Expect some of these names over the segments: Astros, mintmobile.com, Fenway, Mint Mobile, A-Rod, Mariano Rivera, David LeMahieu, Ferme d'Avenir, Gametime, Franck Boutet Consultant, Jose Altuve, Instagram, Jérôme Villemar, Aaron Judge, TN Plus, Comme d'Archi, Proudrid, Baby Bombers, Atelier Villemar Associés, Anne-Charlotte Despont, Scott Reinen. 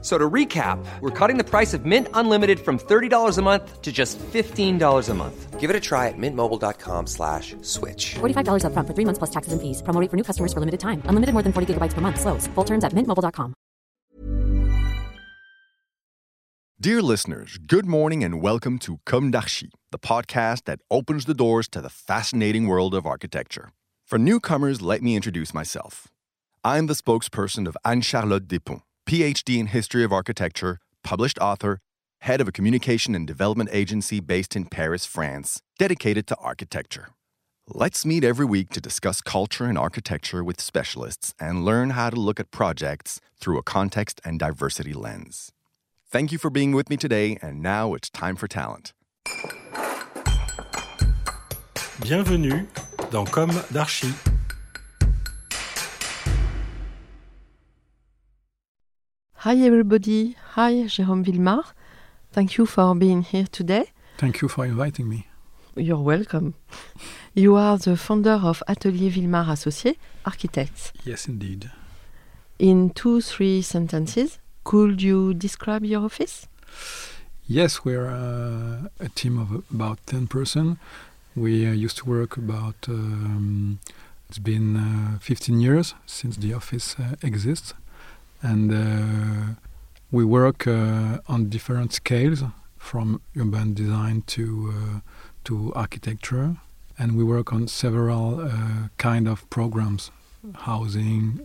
So to recap, we're cutting the price of Mint Unlimited from $30 a month to just $15 a month. Give it a try at mintmobile.com/switch. $45 up front for 3 months plus taxes and fees. Promo rate for new customers for limited time. Unlimited more than 40 gigabytes per month. Slows full terms at mintmobile.com. Dear listeners, good morning and welcome to Comme d'Archi, the podcast that opens the doors to the fascinating world of architecture. For newcomers, let me introduce myself. I'm the spokesperson of Anne-Charlotte Despont, PhD in History of Architecture, published author, head of a communication and development agency based in Paris, France, dedicated to architecture. Let's meet every week to discuss culture and architecture with specialists and learn how to look at projects through a context and diversity lens. Thank you for being with me today, and now it's time for talent. Bienvenue dans Comme d'Archi. Hi everybody, hi Jérôme Villemar. Thank you for being here today. Thank you for inviting me. You're welcome. You are the founder of Atelier Villemar Associés, architects. Yes, indeed. In 2-3 sentences, could you describe your office? Yes, we're a team of about 10 persons. We used to work about, it's been 15 years since the office exists. And we work on different scales, from urban design to architecture, and we work on several kind of programs: housing,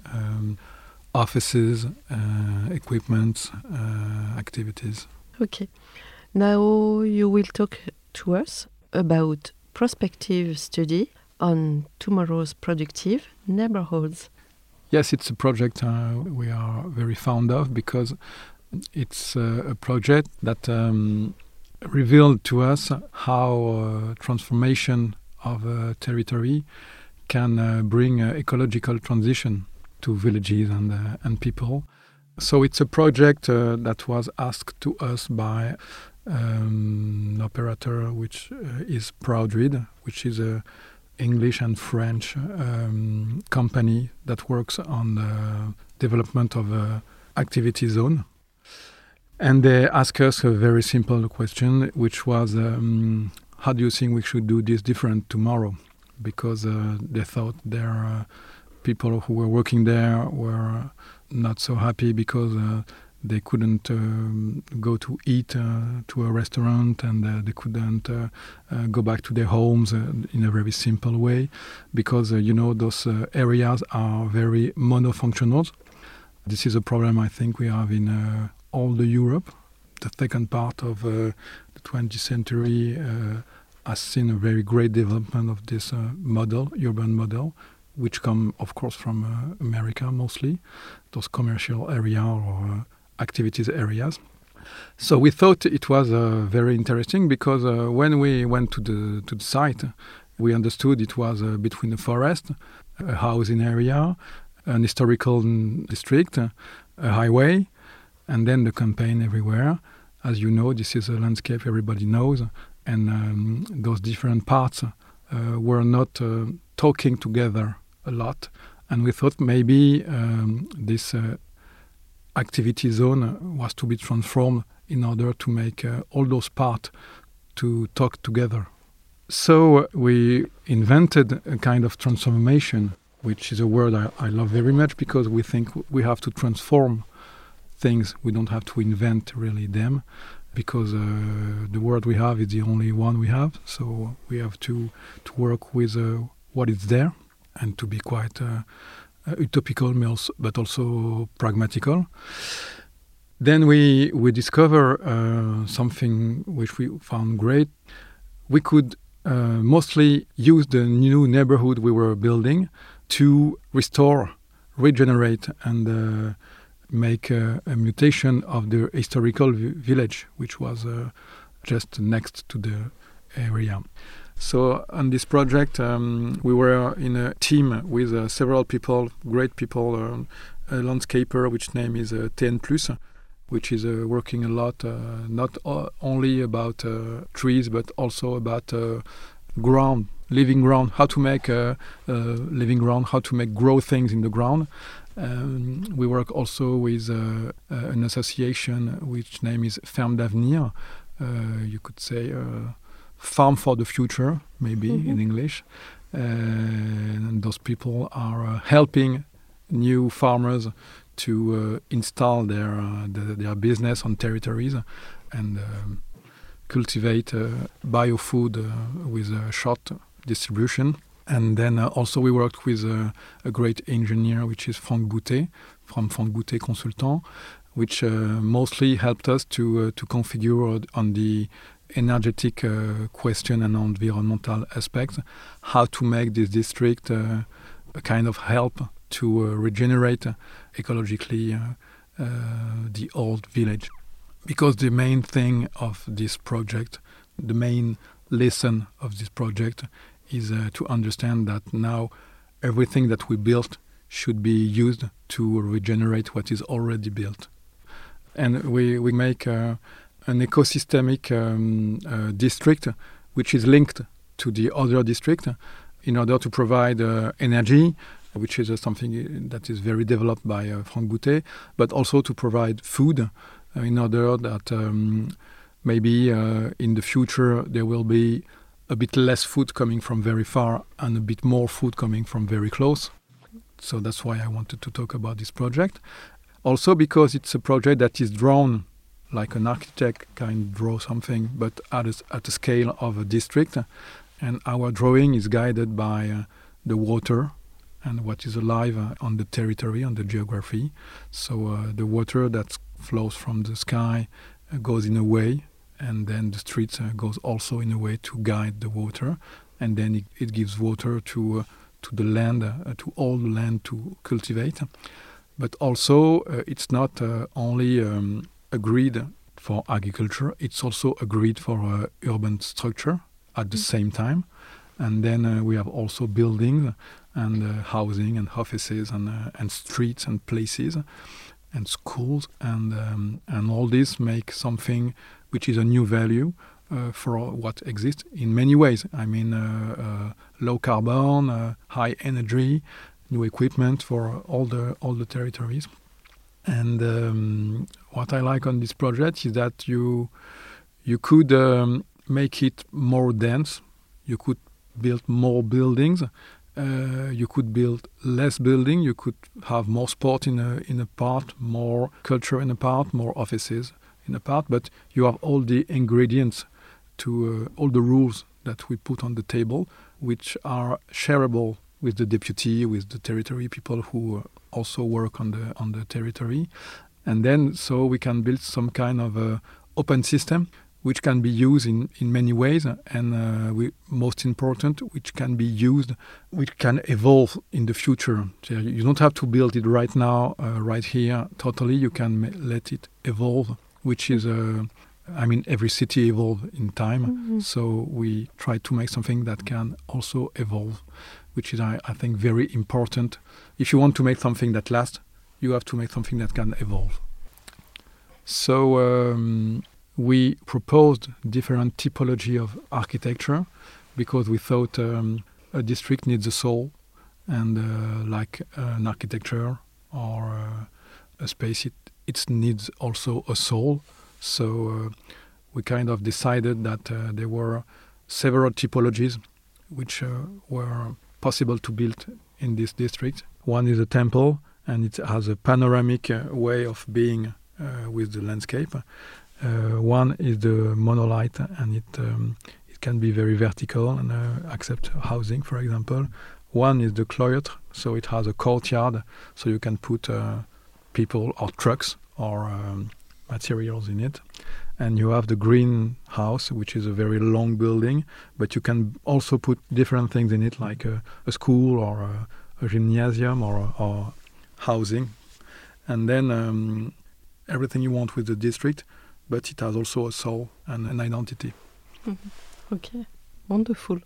offices, equipment, activities. Okay, now you will talk to us about prospective study on tomorrow's productive neighborhoods. Yes, it's a project we are very fond of because it's a project that revealed to us how transformation of a territory can bring ecological transition to villages and people. So it's a project that was asked to us by an operator which is Proudrid, which is a English and French company that works on the development of activity zone. And they asked us a very simple question, which was, how do you think we should do this different tomorrow? Because they thought their people who were working there were not so happy because they couldn't go to eat to a restaurant, and they couldn't go back to their homes in a very simple way because, those areas are very monofunctional. This is a problem I think we have in all the Europe. The second part of the 20th century has seen a very great development of this urban model, which come, of course, from America mostly, those commercial areas or activities areas. So we thought it was very interesting because when we went to the site, we understood it was between the forest, a housing area, an historical district, a highway, and then the campaign everywhere. As you know, this is a landscape everybody knows, and those different parts were not talking together a lot. And we thought maybe this activity zone was to be transformed in order to make all those parts to talk together. So we invented a kind of transformation, which is a word I love very much because we think we have to transform things. We don't have to invent really them because the word we have is the only one we have. So we have to work with what is there and to be quite utopical, but also pragmatical. Then we discover something which we found great. We could mostly use the new neighborhood we were building to restore, regenerate, and make a mutation of the historical village, which was just next to the area. So on this project, we were in a team with several people, great people, landscaper, which name is TN Plus, which is working a lot, not only about trees, but also about ground, living ground, how to make living ground, how to make grow things in the ground. We work also with an association which name is Ferme d'Avenir. You could say Farm for the Future, maybe in English. And those people are helping new farmers to install their business on territories and cultivate biofood with a short distribution. And then also we worked with a great engineer, which is Franck Boutet, from Franck Boutet Consultant, which mostly helped us to configure on the energetic question and environmental aspects, how to make this district a kind of help to regenerate ecologically the old village. Because the main thing of this project, the main lesson of this project is to understand that now everything that we built should be used to regenerate what is already built. And we make an ecosystemic district which is linked to the other district in order to provide energy, which is something that is very developed by Franck Boutet, but also to provide food in order that maybe in the future there will be a bit less food coming from very far and a bit more food coming from very close. So that's why I wanted to talk about this project. Also because it's a project that is drawn like an architect can draw something, but at a scale of a district. And our drawing is guided by the water and what is alive on the territory, on the geography. So the water that flows from the sky goes in a way, and then the streets goes also in a way to guide the water. And then it gives water to the land, to all the land to cultivate. But also it's not only a grid for agriculture, it's also a grid for urban structure at the same time. And then we have also buildings and housing and offices and streets and places and schools and all this make something which is a new value for what exists in many ways. I mean, low carbon, high energy, new equipment for all the territories. And what I like on this project is that you could make it more dense, you could build more buildings, you could build less building, you could have more sport in a part, more culture in a part, more offices in a part, but you have all the ingredients to all the rules that we put on the table, which are shareable with the deputy, with the territory people who also work on the territory. And then so we can build some kind of open system which can be used in many ways, and most important, which can be used, which can evolve in the future. So you don't have to build it right now, right here, totally. You can let it evolve, which is, every city evolves in time. So we try to make something that can also evolve, which is, I think, very important. If you want to make something that lasts, you have to make something that can evolve. So we proposed different typology of architecture because we thought a district needs a soul, and like an architecture or a space, it needs also a soul. So we kind of decided that there were several typologies which were possible to build in this district. One is a temple, and it has a panoramic way of being with the landscape. One is the monolith, and it can be very vertical and accept housing, for example. One is the cloître, so it has a courtyard, so you can put people or trucks or materials in it. And you have the greenhouse, which is a very long building, but you can also put different things in it, like a school or a gymnasium or housing. And then everything you want with the district, but it has also a soul and an identity. Okay, wonderful.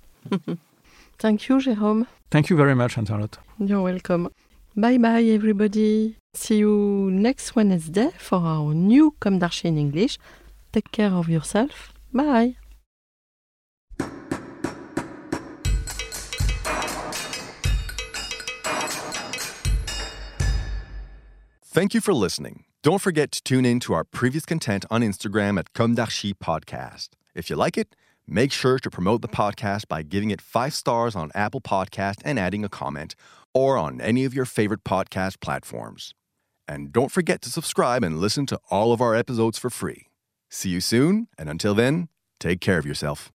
Thank you, Jérôme. Thank you very much, Anne-Charlotte. You're welcome. Bye-bye, everybody. See you next Wednesday for our new Comme d'Archi in English. Take care of yourself. Bye. Thank you for listening. Don't forget to tune in to our previous content on Instagram at Comme d'Archi Podcast. If you like it, make sure to promote the podcast by giving it 5 stars on Apple Podcast and adding a comment, or on any of your favorite podcast platforms. And don't forget to subscribe and listen to all of our episodes for free. See you soon, and until then, take care of yourself.